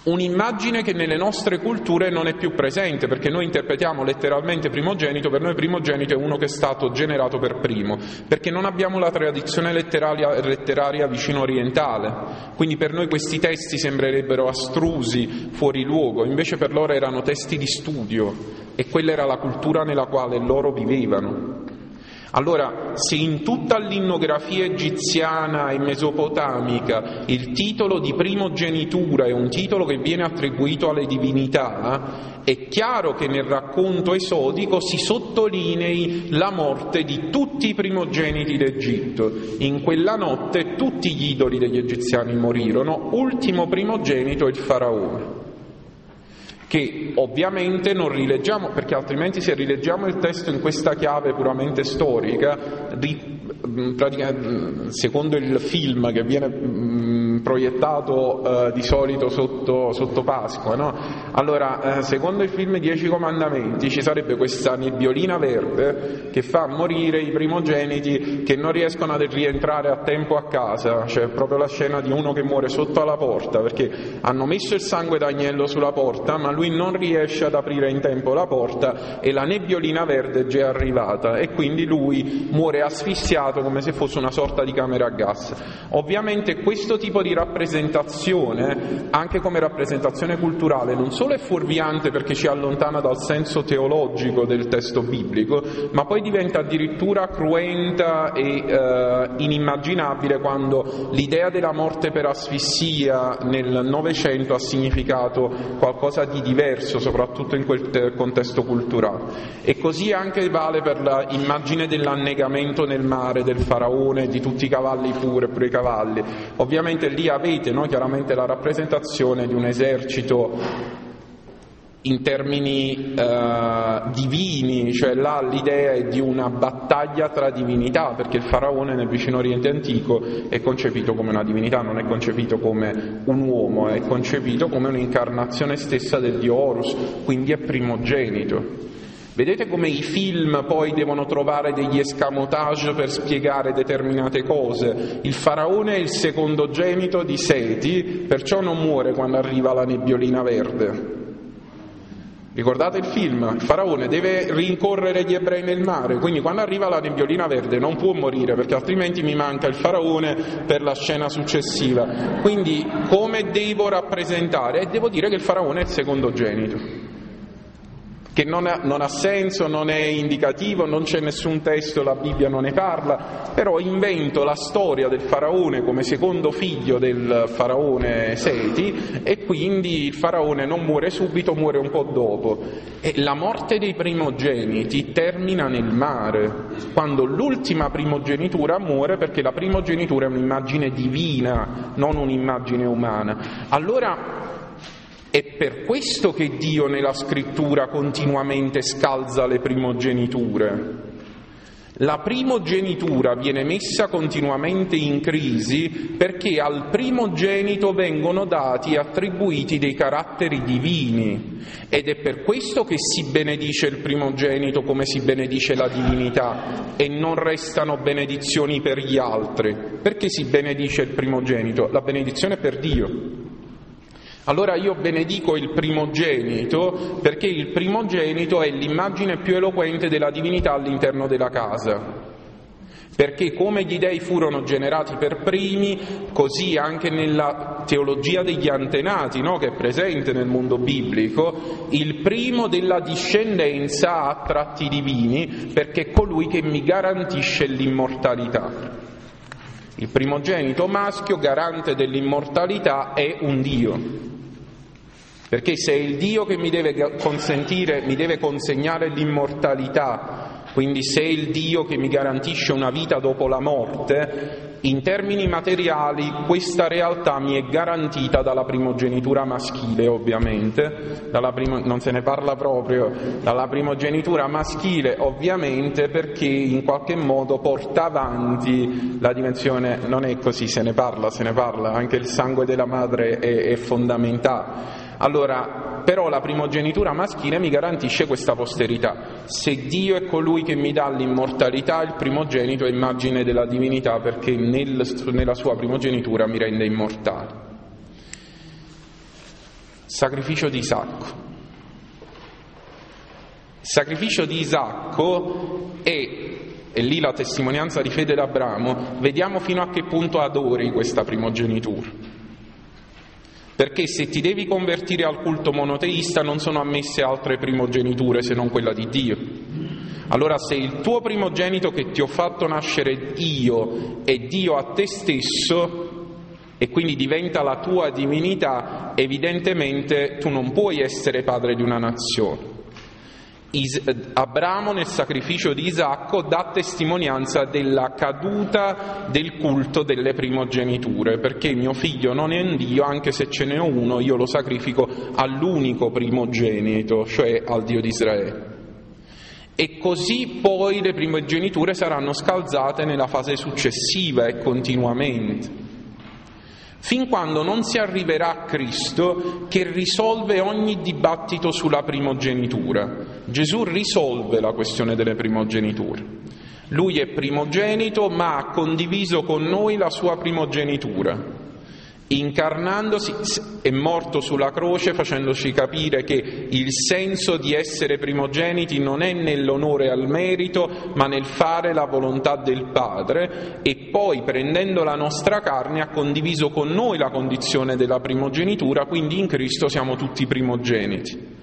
Un'immagine che nelle nostre culture non è più presente, perché noi interpretiamo letteralmente primogenito, per noi primogenito è uno che è stato generato per primo, perché non abbiamo la tradizione letteraria, letteraria vicino orientale, quindi per noi questi testi sembrerebbero astrusi, fuori luogo, invece per loro erano testi di studio e quella era la cultura nella quale loro vivevano. Allora, se in tutta l'innografia egiziana e mesopotamica il titolo di primogenitura è un titolo che viene attribuito alle divinità, è chiaro che nel racconto esodico si sottolinei la morte di tutti i primogeniti d'Egitto. In quella notte tutti gli idoli degli egiziani morirono, ultimo primogenito il faraone, che ovviamente non rileggiamo, perché altrimenti se rileggiamo il testo in questa chiave puramente storica, di, secondo il film che viene proiettato eh, di solito sotto, sotto Pasqua, no? Allora, eh, secondo il film Dieci Comandamenti ci sarebbe questa nebbiolina verde che fa morire i primogeniti che non riescono ad rientrare a tempo a casa, cioè proprio la scena di uno che muore sotto alla porta, perché hanno messo il sangue d'agnello sulla porta, ma lui non riesce ad aprire in tempo la porta e la nebbiolina verde è già arrivata, e quindi lui muore asfissiato come se fosse una sorta di camera a gas. Ovviamente questo tipo di rappresentazione, anche come rappresentazione culturale, non solo è fuorviante perché ci allontana dal senso teologico del testo biblico, ma poi diventa addirittura cruenta e eh, inimmaginabile quando l'idea della morte per asfissia nel Novecento ha significato qualcosa di diverso, soprattutto in quel contesto culturale. E così anche vale per l'immagine dell'annegamento nel mare del faraone, di tutti i cavalli pure, pure i cavalli. Ovviamente lì avete, no, chiaramente la rappresentazione di un esercito in termini eh, divini, cioè là l'idea è di una battaglia tra divinità, perché il faraone nel vicino Oriente antico è concepito come una divinità, non è concepito come un uomo, è concepito come un'incarnazione stessa del dio Horus, quindi è primogenito. Vedete come i film poi devono trovare degli escamotage per spiegare determinate cose. Il faraone è il secondogenito di Seti, perciò non muore quando arriva la nebbiolina verde. Ricordate il film? Il faraone deve rincorrere gli ebrei nel mare, quindi quando arriva la nebbiolina verde non può morire, perché altrimenti mi manca il faraone per la scena successiva. Quindi come devo rappresentare? E devo dire che il faraone è il secondogenito, che non ha, non ha senso, non è indicativo, non c'è nessun testo, la Bibbia non ne parla, però invento la storia del faraone come secondo figlio del faraone Seti, e quindi il faraone non muore subito, muore un po' dopo. E la morte dei primogeniti termina nel mare, quando l'ultima primogenitura muore, perché la primogenitura è un'immagine divina, non un'immagine umana. Allora è per questo che Dio nella scrittura continuamente scalza le primogeniture. La primogenitura viene messa continuamente in crisi perché al primogenito vengono dati e attribuiti dei caratteri divini, ed è per questo che si benedice il primogenito come si benedice la divinità e non restano benedizioni per gli altri. Perché si benedice il primogenito? La benedizione è per Dio. Allora io benedico il primogenito perché il primogenito è l'immagine più eloquente della divinità all'interno della casa. Perché come gli dei furono generati per primi, così anche nella teologia degli antenati, no, che è presente nel mondo biblico, il primo della discendenza ha tratti divini perché è colui che mi garantisce l'immortalità. Il primogenito maschio, garante dell'immortalità, è un Dio. Perché se è il Dio che mi deve consentire, mi deve consegnare l'immortalità, quindi se è il Dio che mi garantisce una vita dopo la morte, in termini materiali questa realtà mi è garantita dalla primogenitura maschile, ovviamente, dalla primo, non se ne parla proprio, dalla primogenitura maschile, ovviamente, perché in qualche modo porta avanti la dimensione. Non è così, se ne parla, se ne parla, anche il sangue della madre è, è fondamentale. Allora, però la primogenitura maschile mi garantisce questa posterità. Se Dio è colui che mi dà l'immortalità, il primogenito è immagine della divinità perché nel, nella sua primogenitura mi rende immortale. Sacrificio di Isacco. Il sacrificio di Isacco è, e lì la testimonianza di fede d'Abramo, vediamo fino a che punto adori questa primogenitura. Perché se ti devi convertire al culto monoteista non sono ammesse altre primogeniture se non quella di Dio. Allora se il tuo primogenito che ti ho fatto nascere io è Dio a te stesso e quindi diventa la tua divinità, evidentemente tu non puoi essere padre di una nazione. Is- Abramo nel sacrificio di Isacco dà testimonianza della caduta del culto delle primogeniture, perché mio figlio non è un Dio, anche se ce n'è uno io lo sacrifico all'unico primogenito, cioè al Dio di Israele. E così poi le primogeniture saranno scalzate nella fase successiva e continuamente, fin quando non si arriverà a Cristo che risolve ogni dibattito sulla primogenitura. Gesù risolve la questione delle primogeniture. Lui è primogenito, ma ha condiviso con noi la sua primogenitura. Incarnandosi è morto sulla croce facendoci capire che il senso di essere primogeniti non è nell'onore al merito, ma nel fare la volontà del Padre, e poi prendendo la nostra carne ha condiviso con noi la condizione della primogenitura, quindi in Cristo siamo tutti primogeniti,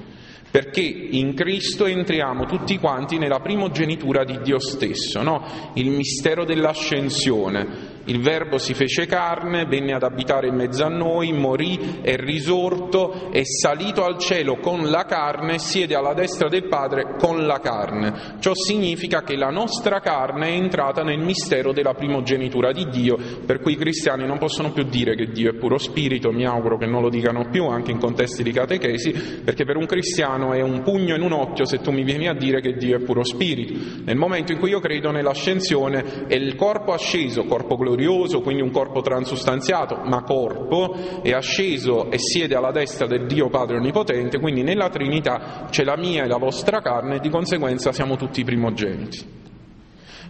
perché in Cristo entriamo tutti quanti nella primogenitura di Dio stesso, no? Il mistero dell'ascensione. Il Verbo si fece carne, venne ad abitare in mezzo a noi, morì, è risorto, è salito al cielo con la carne, siede alla destra del Padre con la carne. Ciò significa che la nostra carne è entrata nel mistero della primogenitura di Dio, per cui i cristiani non possono più dire che Dio è puro spirito, mi auguro che non lo dicano più anche in contesti di catechesi, perché per un cristiano è un pugno in un occhio se tu mi vieni a dire che Dio è puro spirito. Nel momento in cui io credo nell'ascensione e il corpo asceso, corpo glorioso, glorioso, quindi un corpo transustanziato, ma corpo, è asceso e siede alla destra del Dio Padre Onnipotente, quindi nella Trinità c'è la mia e la vostra carne e di conseguenza siamo tutti primogeniti.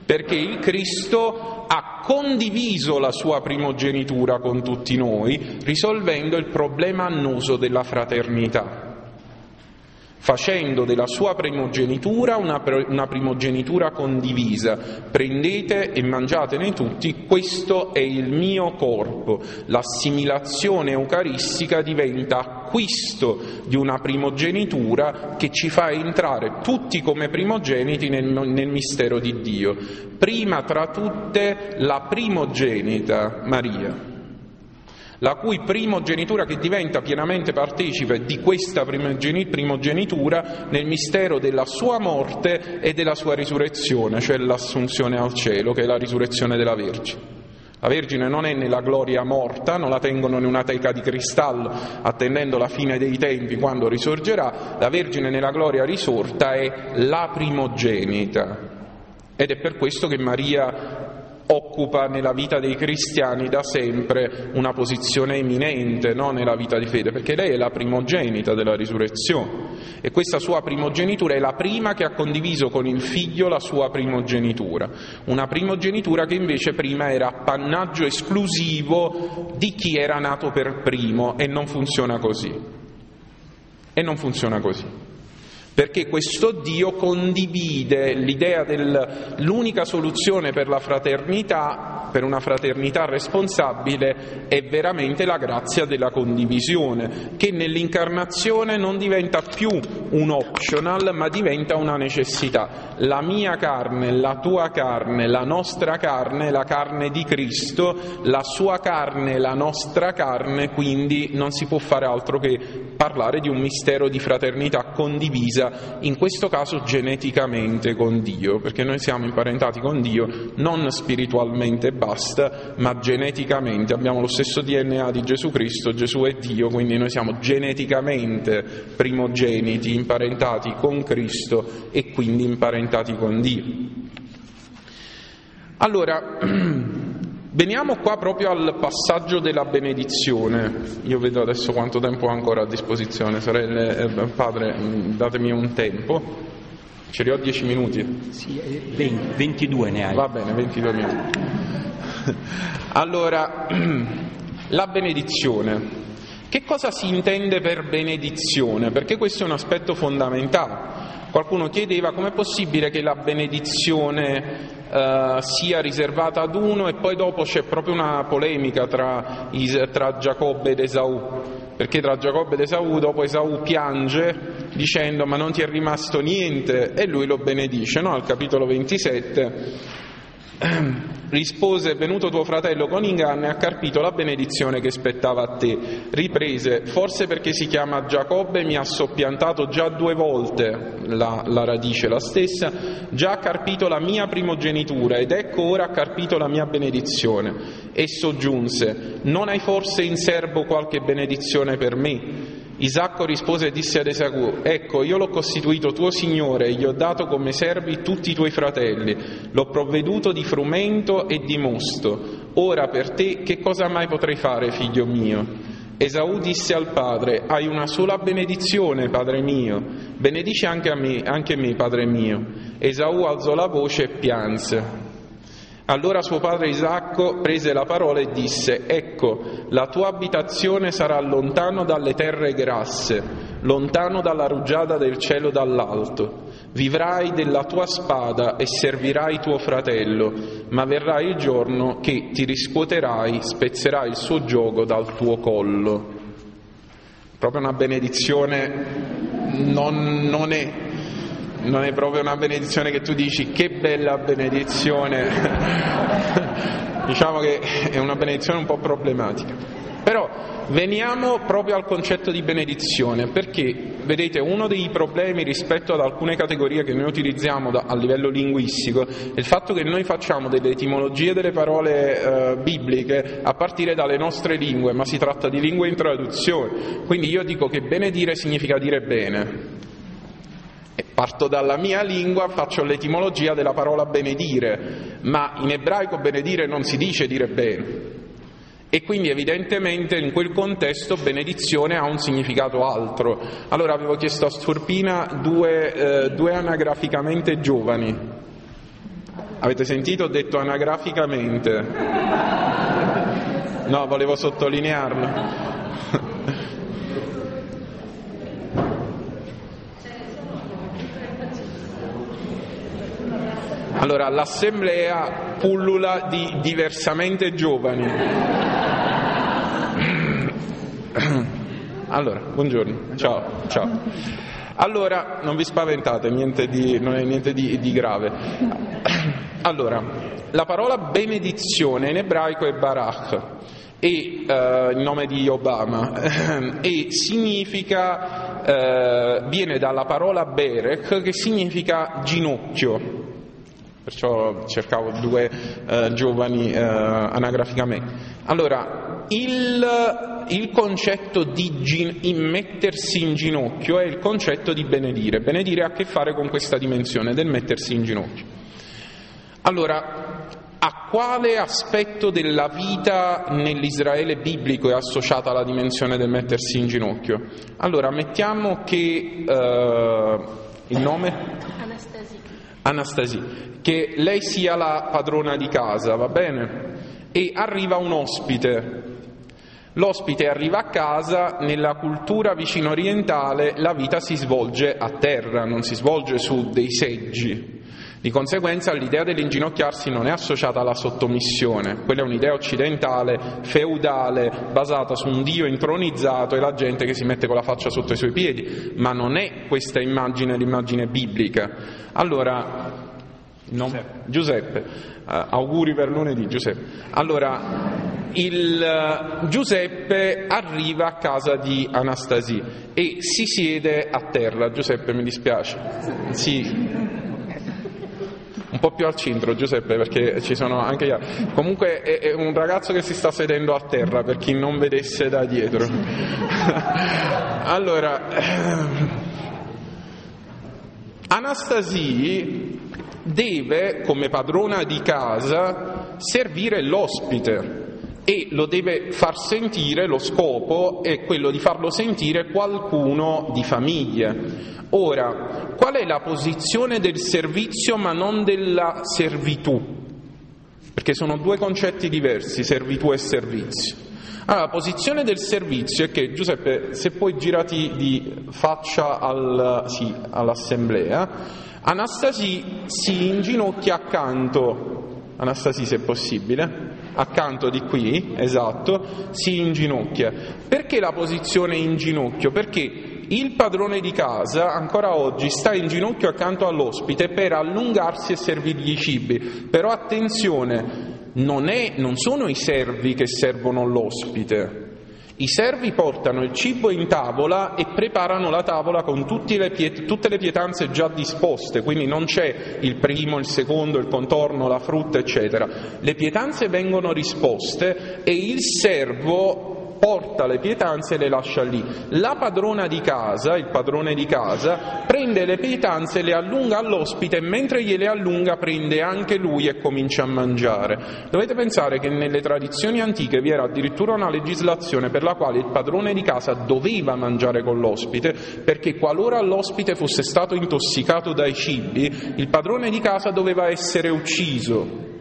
Perché il Cristo ha condiviso la sua primogenitura con tutti noi, risolvendo il problema annoso della fraternità, facendo della sua primogenitura una, una primogenitura condivisa. Prendete e mangiatene tutti, questo è il mio corpo. L'assimilazione eucaristica diventa acquisto di una primogenitura che ci fa entrare tutti come primogeniti nel, nel mistero di Dio. Prima tra tutte la primogenita Maria, la cui primogenitura che diventa pienamente partecipe di questa primogenitura nel mistero della sua morte e della sua risurrezione, cioè l'assunzione al cielo, che è la risurrezione della Vergine. La Vergine non è nella gloria morta, non la tengono in una teca di cristallo attendendo la fine dei tempi quando risorgerà. La Vergine nella gloria risorta è la primogenita, ed è per questo che Maria occupa nella vita dei cristiani da sempre una posizione eminente, no, nella vita di fede, perché lei è la primogenita della risurrezione e questa sua primogenitura è la prima che ha condiviso con il figlio la sua primogenitura, una primogenitura che invece prima era appannaggio esclusivo di chi era nato per primo, e non funziona così, e non funziona così. Perché questo Dio condivide l'idea dell'unica soluzione per la fraternità, per una fraternità responsabile, è veramente la grazia della condivisione, che nell'incarnazione non diventa più un optional, ma diventa una necessità. La mia carne, la tua carne, la nostra carne, la carne di Cristo, la sua carne, la nostra carne, quindi non si può fare altro che parlare di un mistero di fraternità condivisa, in questo caso geneticamente con Dio, perché noi siamo imparentati con Dio non spiritualmente basta, ma geneticamente. Abbiamo lo stesso D N A di Gesù Cristo, Gesù è Dio, quindi noi siamo geneticamente primogeniti, imparentati con Cristo e quindi imparentati con Dio. Allora, veniamo qua proprio al passaggio della benedizione. Io vedo adesso quanto tempo ho ancora a disposizione, sorelle, eh, padre, datemi un tempo. Ce li ho dieci minuti? Sì, ventidue ne hai. Va bene, ventidue minuti. Allora, la benedizione. Che cosa si intende per benedizione? Perché questo è un aspetto fondamentale. Qualcuno chiedeva com'è possibile che la benedizione Uh, sia riservata ad uno e poi dopo c'è proprio una polemica tra, is, tra Giacobbe ed Esaù, perché tra Giacobbe ed Esaù dopo Esaù piange dicendo ma non ti è rimasto niente, e lui lo benedice, no? Al capitolo ventisette rispose: venuto tuo fratello con inganno e ha carpito la benedizione che spettava a te. Riprese: forse perché si chiama Giacobbe mi ha soppiantato già due volte, la, la radice la stessa, già ha carpito la mia primogenitura ed ecco ora ha carpito la mia benedizione. E soggiunse: non hai forse in serbo qualche benedizione per me? Isacco rispose e disse ad Esaù: ecco, io l'ho costituito tuo signore e gli ho dato come servi tutti i tuoi fratelli, l'ho provveduto di frumento e di mosto. Ora per te che cosa mai potrei fare, figlio mio? Esaù disse al padre: hai una sola benedizione, padre mio, benedici anche a me, anche me, padre mio. Esaù alzò la voce e pianse. Allora suo padre Isacco prese la parola e disse: ecco, la tua abitazione sarà lontano dalle terre grasse, lontano dalla rugiada del cielo dall'alto. Vivrai della tua spada e servirai tuo fratello, ma verrà il giorno che ti riscuoterai, spezzerai il suo giogo dal tuo collo. Proprio una benedizione, non, non è... non è proprio una benedizione che tu dici che bella benedizione. Diciamo che è una benedizione un po' problematica. Però veniamo proprio al concetto di benedizione, perché vedete, uno dei problemi rispetto ad alcune categorie che noi utilizziamo da, a livello linguistico è il fatto che noi facciamo delle etimologie delle parole eh, bibliche a partire dalle nostre lingue, ma si tratta di lingue in traduzione. Quindi io dico che benedire significa dire bene. E parto dalla mia lingua, faccio l'etimologia della parola benedire, ma in ebraico benedire non si dice dire bene. E quindi evidentemente in quel contesto benedizione ha un significato altro. Allora avevo chiesto a Sor Tina due, eh, due anagraficamente giovani. Avete sentito? Ho detto anagraficamente. No, volevo sottolinearlo. Allora, l'assemblea pullula di diversamente giovani. Allora, buongiorno, ciao, ciao. Allora, non vi spaventate, niente di, non è niente di, di grave. Allora, la parola benedizione in ebraico è barach, e eh, il nome di Obama, e significa, eh, viene dalla parola berech, che significa ginocchio. Perciò cercavo due eh, giovani eh, anagraficamente. Allora, il, il concetto di gin, in mettersi in ginocchio è il concetto di benedire. Benedire ha a che fare con questa dimensione del mettersi in ginocchio. Allora, a quale aspetto della vita nell'Israele biblico è associata la dimensione del mettersi in ginocchio? Allora, mettiamo che eh, il nome? Anastasia. Anastasia. Che lei sia la padrona di casa, va bene? E arriva un ospite. L'ospite arriva a casa, nella cultura vicino orientale la vita si svolge a terra, non si svolge su dei seggi. Di conseguenza l'idea dell'inginocchiarsi non è associata alla sottomissione, quella è un'idea occidentale, feudale, basata su un dio intronizzato e la gente che si mette con la faccia sotto i suoi piedi, ma non è questa immagine l'immagine biblica. Allora... No. Giuseppe, Giuseppe. Uh, auguri per lunedì Giuseppe. Allora, il uh, Giuseppe arriva a casa di Anastasia e si siede a terra. Giuseppe, mi dispiace. Sì. Un po' più al centro Giuseppe, perché ci sono anche gli altri. Comunque è, è un ragazzo che si sta sedendo a terra, per chi non vedesse da dietro. Allora, Anastasia deve, come padrona di casa, servire l'ospite e lo deve far sentire, lo scopo è quello di farlo sentire qualcuno di famiglia. Ora, qual è la posizione del servizio ma non della servitù? Perché sono due concetti diversi, servitù e servizio. Allora, la posizione del servizio è che, Giuseppe, se poi girati di faccia al, sì, all'assemblea, Anastasia si inginocchia accanto, Anastasia se possibile, accanto di qui, esatto, si inginocchia. Perché la posizione in ginocchio? Perché il padrone di casa ancora oggi sta in ginocchio accanto all'ospite per allungarsi e servirgli i cibi. Però attenzione, non è, non sono i servi che servono l'ospite. I servi portano il cibo in tavola e preparano la tavola con tutte le, piet- tutte le pietanze già disposte, quindi non c'è il primo, il secondo, il contorno, la frutta, eccetera. Le pietanze vengono risposte e il servo porta le pietanze e le lascia lì. La padrona di casa, il padrone di casa, prende le pietanze, le allunga all'ospite e mentre gliele allunga prende anche lui e comincia a mangiare. Dovete pensare che nelle tradizioni antiche vi era addirittura una legislazione per la quale il padrone di casa doveva mangiare con l'ospite, perché qualora l'ospite fosse stato intossicato dai cibi, il padrone di casa doveva essere ucciso.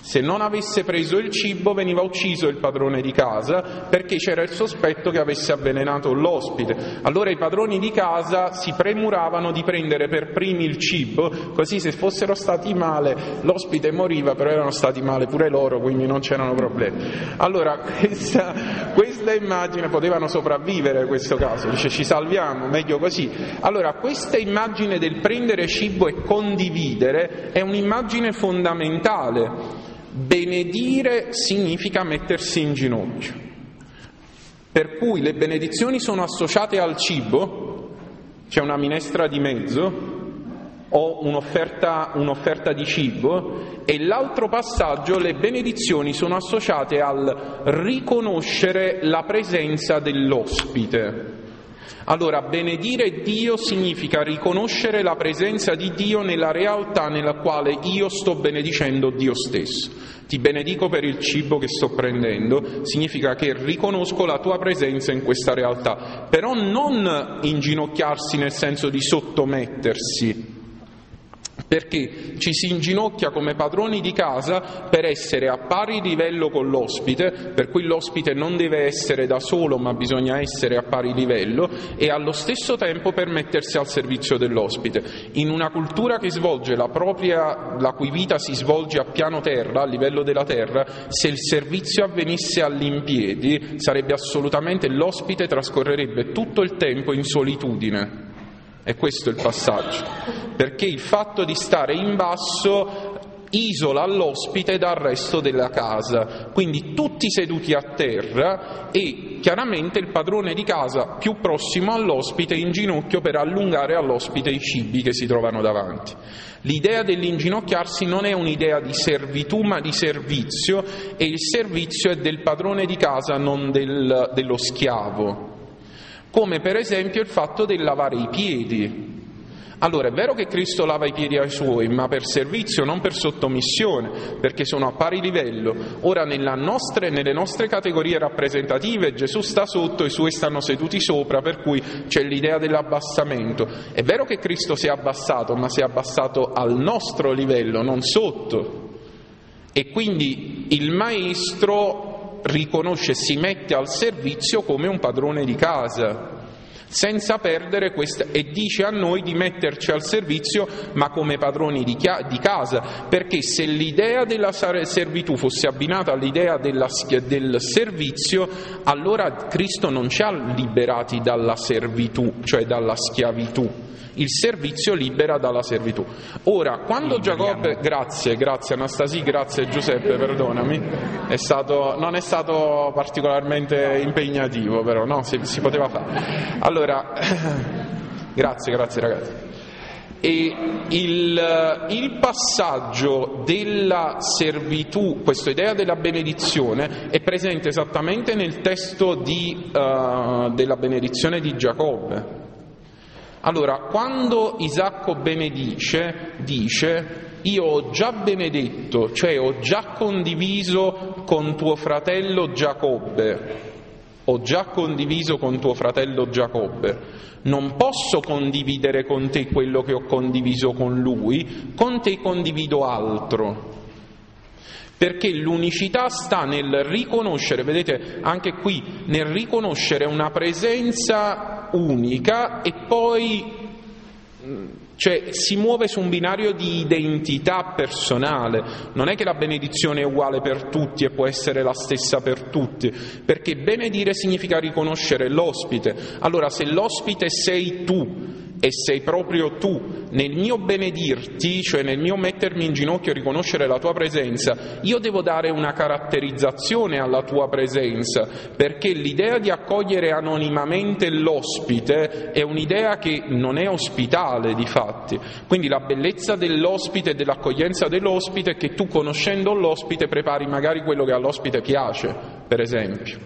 Se non avesse preso il cibo veniva ucciso il padrone di casa perché c'era il sospetto che avesse avvelenato l'ospite. Allora i padroni di casa si premuravano di prendere per primi il cibo, così se fossero stati male l'ospite moriva, però erano stati male pure loro, quindi non c'erano problemi. Allora questa, questa immagine, potevano sopravvivere in questo caso, dice ci salviamo, meglio così. Allora questa immagine del prendere cibo e condividere è un'immagine fondamentale. Benedire significa mettersi in ginocchio, per cui le benedizioni sono associate al cibo, c'è una minestra di mezzo o un'offerta, un'offerta di cibo, e l'altro passaggio, le benedizioni sono associate al riconoscere la presenza dell'ospite. Allora, benedire Dio significa riconoscere la presenza di Dio nella realtà nella quale io sto benedicendo Dio stesso. Ti benedico per il cibo che sto prendendo, significa che riconosco la tua presenza in questa realtà, però non inginocchiarsi nel senso di sottomettersi, perché ci si inginocchia come padroni di casa per essere a pari livello con l'ospite, per cui l'ospite non deve essere da solo ma bisogna essere a pari livello, e allo stesso tempo per mettersi al servizio dell'ospite. In una cultura che svolge la propria, la cui vita si svolge a piano terra, a livello della terra, se il servizio avvenisse all'impiedi sarebbe assolutamente, l'ospite trascorrerebbe tutto il tempo in solitudine. E questo è il passaggio, perché il fatto di stare in basso isola l'ospite dal resto della casa, quindi tutti seduti a terra e chiaramente il padrone di casa più prossimo all'ospite in ginocchio per allungare all'ospite i cibi che si trovano davanti. L'idea dell'inginocchiarsi non è un'idea di servitù ma di servizio, e il servizio è del padrone di casa, non del, dello schiavo. Come per esempio il fatto del lavare i piedi. Allora, è vero che Cristo lava i piedi ai Suoi, ma per servizio, non per sottomissione, perché sono a pari livello. Ora, nella nostre, nelle nostre categorie rappresentative, Gesù sta sotto, i Suoi stanno seduti sopra, per cui c'è l'idea dell'abbassamento. È vero che Cristo si è abbassato, ma si è abbassato al nostro livello, non sotto. E quindi il Maestro riconosce, si mette al servizio come un padrone di casa, senza perdere questa, e dice a noi di metterci al servizio ma come padroni di, chia, di casa, perché se l'idea della servitù fosse abbinata all'idea della, del servizio, allora Cristo non ci ha liberati dalla servitù, cioè dalla schiavitù. Il servizio libera dalla servitù. Ora, quando Giacobbe... Grazie, grazie Anastasia, grazie Giuseppe, perdonami. È stato, non è stato particolarmente impegnativo, però, no? Si, si poteva fare. Allora, grazie, grazie ragazzi. E il, il passaggio della servitù, questa idea della benedizione, è presente esattamente nel testo di, uh, della benedizione di Giacobbe. Allora, quando Isacco benedice, dice: io ho già benedetto, cioè ho già condiviso con tuo fratello Giacobbe, ho già condiviso con tuo fratello Giacobbe, non posso condividere con te quello che ho condiviso con lui, con te condivido altro. Perché l'unicità sta nel riconoscere, vedete anche qui, nel riconoscere una presenza unica, e poi cioè, si muove su un binario di identità personale. Non è che la benedizione è uguale per tutti e può essere la stessa per tutti, perché benedire significa riconoscere l'ospite. Allora, se l'ospite sei tu, e sei proprio tu, nel mio benedirti, cioè nel mio mettermi in ginocchio e riconoscere la tua presenza, io devo dare una caratterizzazione alla tua presenza, perché l'idea di accogliere anonimamente l'ospite è un'idea che non è ospitale di fatti. Quindi la bellezza dell'ospite e dell'accoglienza dell'ospite è che tu, conoscendo l'ospite, prepari magari quello che all'ospite piace, per esempio,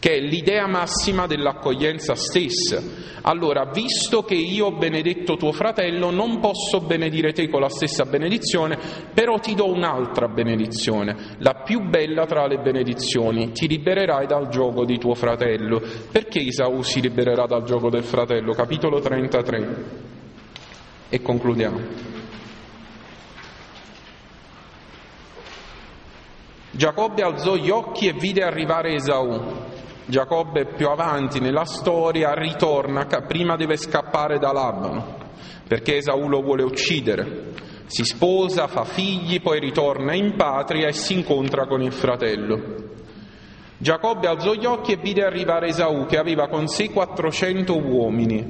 che è l'idea massima dell'accoglienza stessa. Allora, visto che io ho benedetto tuo fratello, non posso benedire te con la stessa benedizione, però ti do un'altra benedizione, la più bella tra le benedizioni: ti libererai dal giogo di tuo fratello. Perché Esaù si libererà dal giogo del fratello? Capitolo trentatré, e concludiamo. Giacobbe alzò gli occhi e vide arrivare Esaù. Giacobbe, più avanti nella storia, ritorna, prima deve scappare da Labano, perché Esaù lo vuole uccidere. Si sposa, fa figli, poi ritorna in patria e si incontra con il fratello. Giacobbe alzò gli occhi e vide arrivare Esaù, che aveva con sé quattrocento uomini.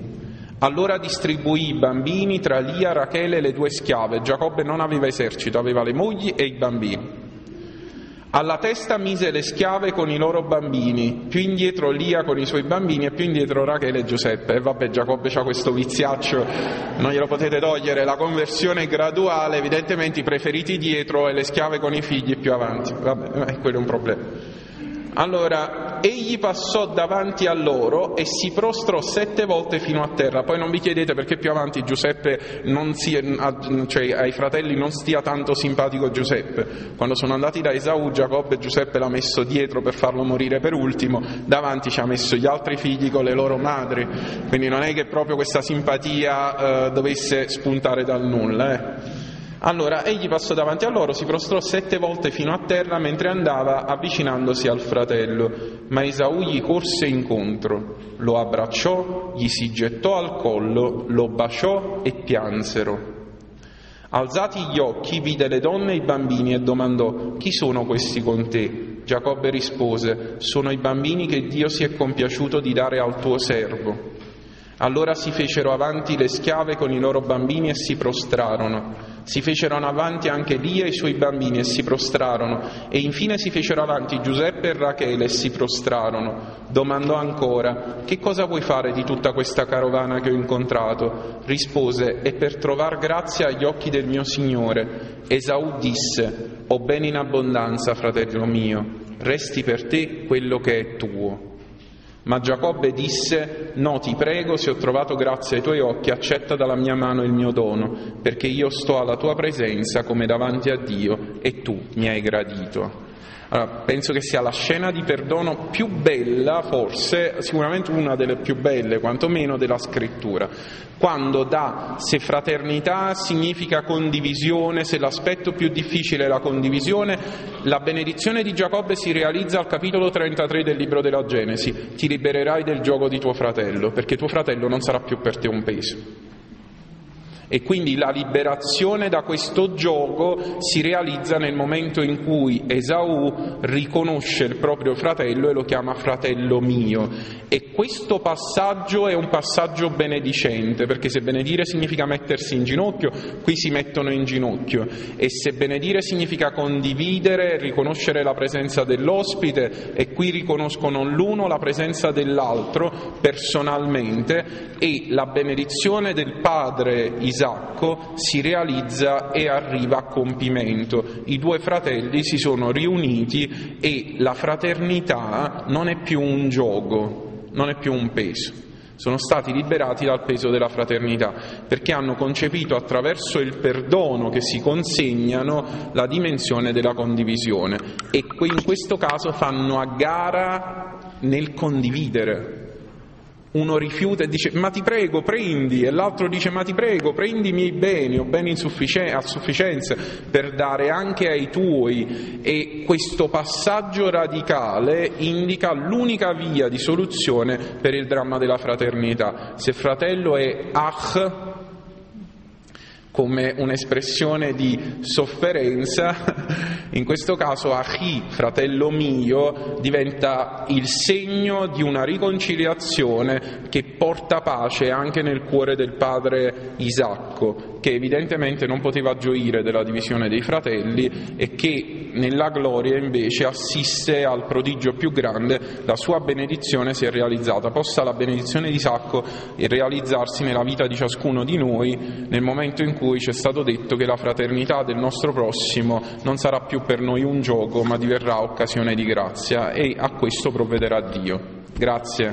Allora distribuì i bambini tra Lia, Rachele e le due schiave. Giacobbe non aveva esercito, aveva le mogli e i bambini. Alla testa mise le schiave con i loro bambini, più indietro Lia con i suoi bambini e più indietro Rachele e Giuseppe. E vabbè, Giacobbe c'ha questo viziaccio, non glielo potete togliere, la conversione è graduale, evidentemente i preferiti dietro e le schiave con i figli più avanti. Vabbè, quello è un problema. Allora, egli passò davanti a loro e si prostrò sette volte fino a terra. Poi non vi chiedete perché più avanti Giuseppe non si, cioè ai fratelli non stia tanto simpatico Giuseppe. Quando sono andati da Esaù, Giacobbe, Giuseppe l'ha messo dietro per farlo morire per ultimo, davanti ci ha messo gli altri figli con le loro madri, quindi non è che proprio questa simpatia eh, dovesse spuntare dal nulla, eh. Allora egli passò davanti a loro, si prostrò sette volte fino a terra mentre andava avvicinandosi al fratello, ma Esaù gli corse incontro, lo abbracciò, gli si gettò al collo, lo baciò e piansero. Alzati gli occhi, vide le donne e i bambini e domandò: chi sono questi con te? Giacobbe rispose: sono i bambini che Dio si è compiaciuto di dare al tuo servo. Allora si fecero avanti le schiave con i loro bambini e si prostrarono. Si fecero avanti anche Lia e i suoi bambini e si prostrarono, e infine si fecero avanti Giuseppe e Rachele e si prostrarono. Domandò ancora: che cosa vuoi fare di tutta questa carovana che ho incontrato? Rispose: è per trovar grazia agli occhi del mio Signore. Esaù disse: ho bene in abbondanza, fratello mio, resti per te quello che è tuo. Ma Giacobbe disse: no, ti prego, se ho trovato grazia ai tuoi occhi, accetta dalla mia mano il mio dono, perché io sto alla tua presenza come davanti a Dio e tu mi hai gradito. Allora, penso che sia la scena di perdono più bella, forse, sicuramente una delle più belle, quantomeno della scrittura, quando dà, se fraternità significa condivisione, se l'aspetto più difficile è la condivisione, la benedizione di Giacobbe si realizza al capitolo trentatré del libro della Genesi: ti libererai del giogo di tuo fratello, perché tuo fratello non sarà più per te un peso. E quindi la liberazione da questo giogo si realizza nel momento in cui Esaù riconosce il proprio fratello e lo chiama fratello mio. E questo passaggio è un passaggio benedicente, perché se benedire significa mettersi in ginocchio, qui si mettono in ginocchio, e se benedire significa condividere, riconoscere la presenza dell'ospite, e qui riconoscono l'uno la presenza dell'altro personalmente, e la benedizione del padre Isacco si realizza e arriva a compimento. I due fratelli si sono riuniti e la fraternità non è più un giogo, non è più un peso. Sono stati liberati dal peso della fraternità, perché hanno concepito attraverso il perdono che si consegnano la dimensione della condivisione, e in questo caso fanno a gara nel condividere. Uno rifiuta e dice: ma ti prego, prendi, e l'altro dice: ma ti prego, prendi i miei beni, ho beni insuffici- a sufficienza per dare anche ai tuoi. E questo passaggio radicale indica l'unica via di soluzione per il dramma della fraternità. Se fratello è ach, come un'espressione di sofferenza, in questo caso achi, fratello mio, diventa il segno di una riconciliazione che porta pace anche nel cuore del padre Isacco, che evidentemente non poteva gioire della divisione dei fratelli e che nella gloria invece assiste al prodigio più grande: la sua benedizione si è realizzata. Possa la benedizione di Isacco realizzarsi nella vita di ciascuno di noi nel momento in cui ci è stato detto che la fraternità del nostro prossimo non sarà più per noi un gioco, ma diverrà occasione di grazia, e a questo provvederà Dio. Grazie.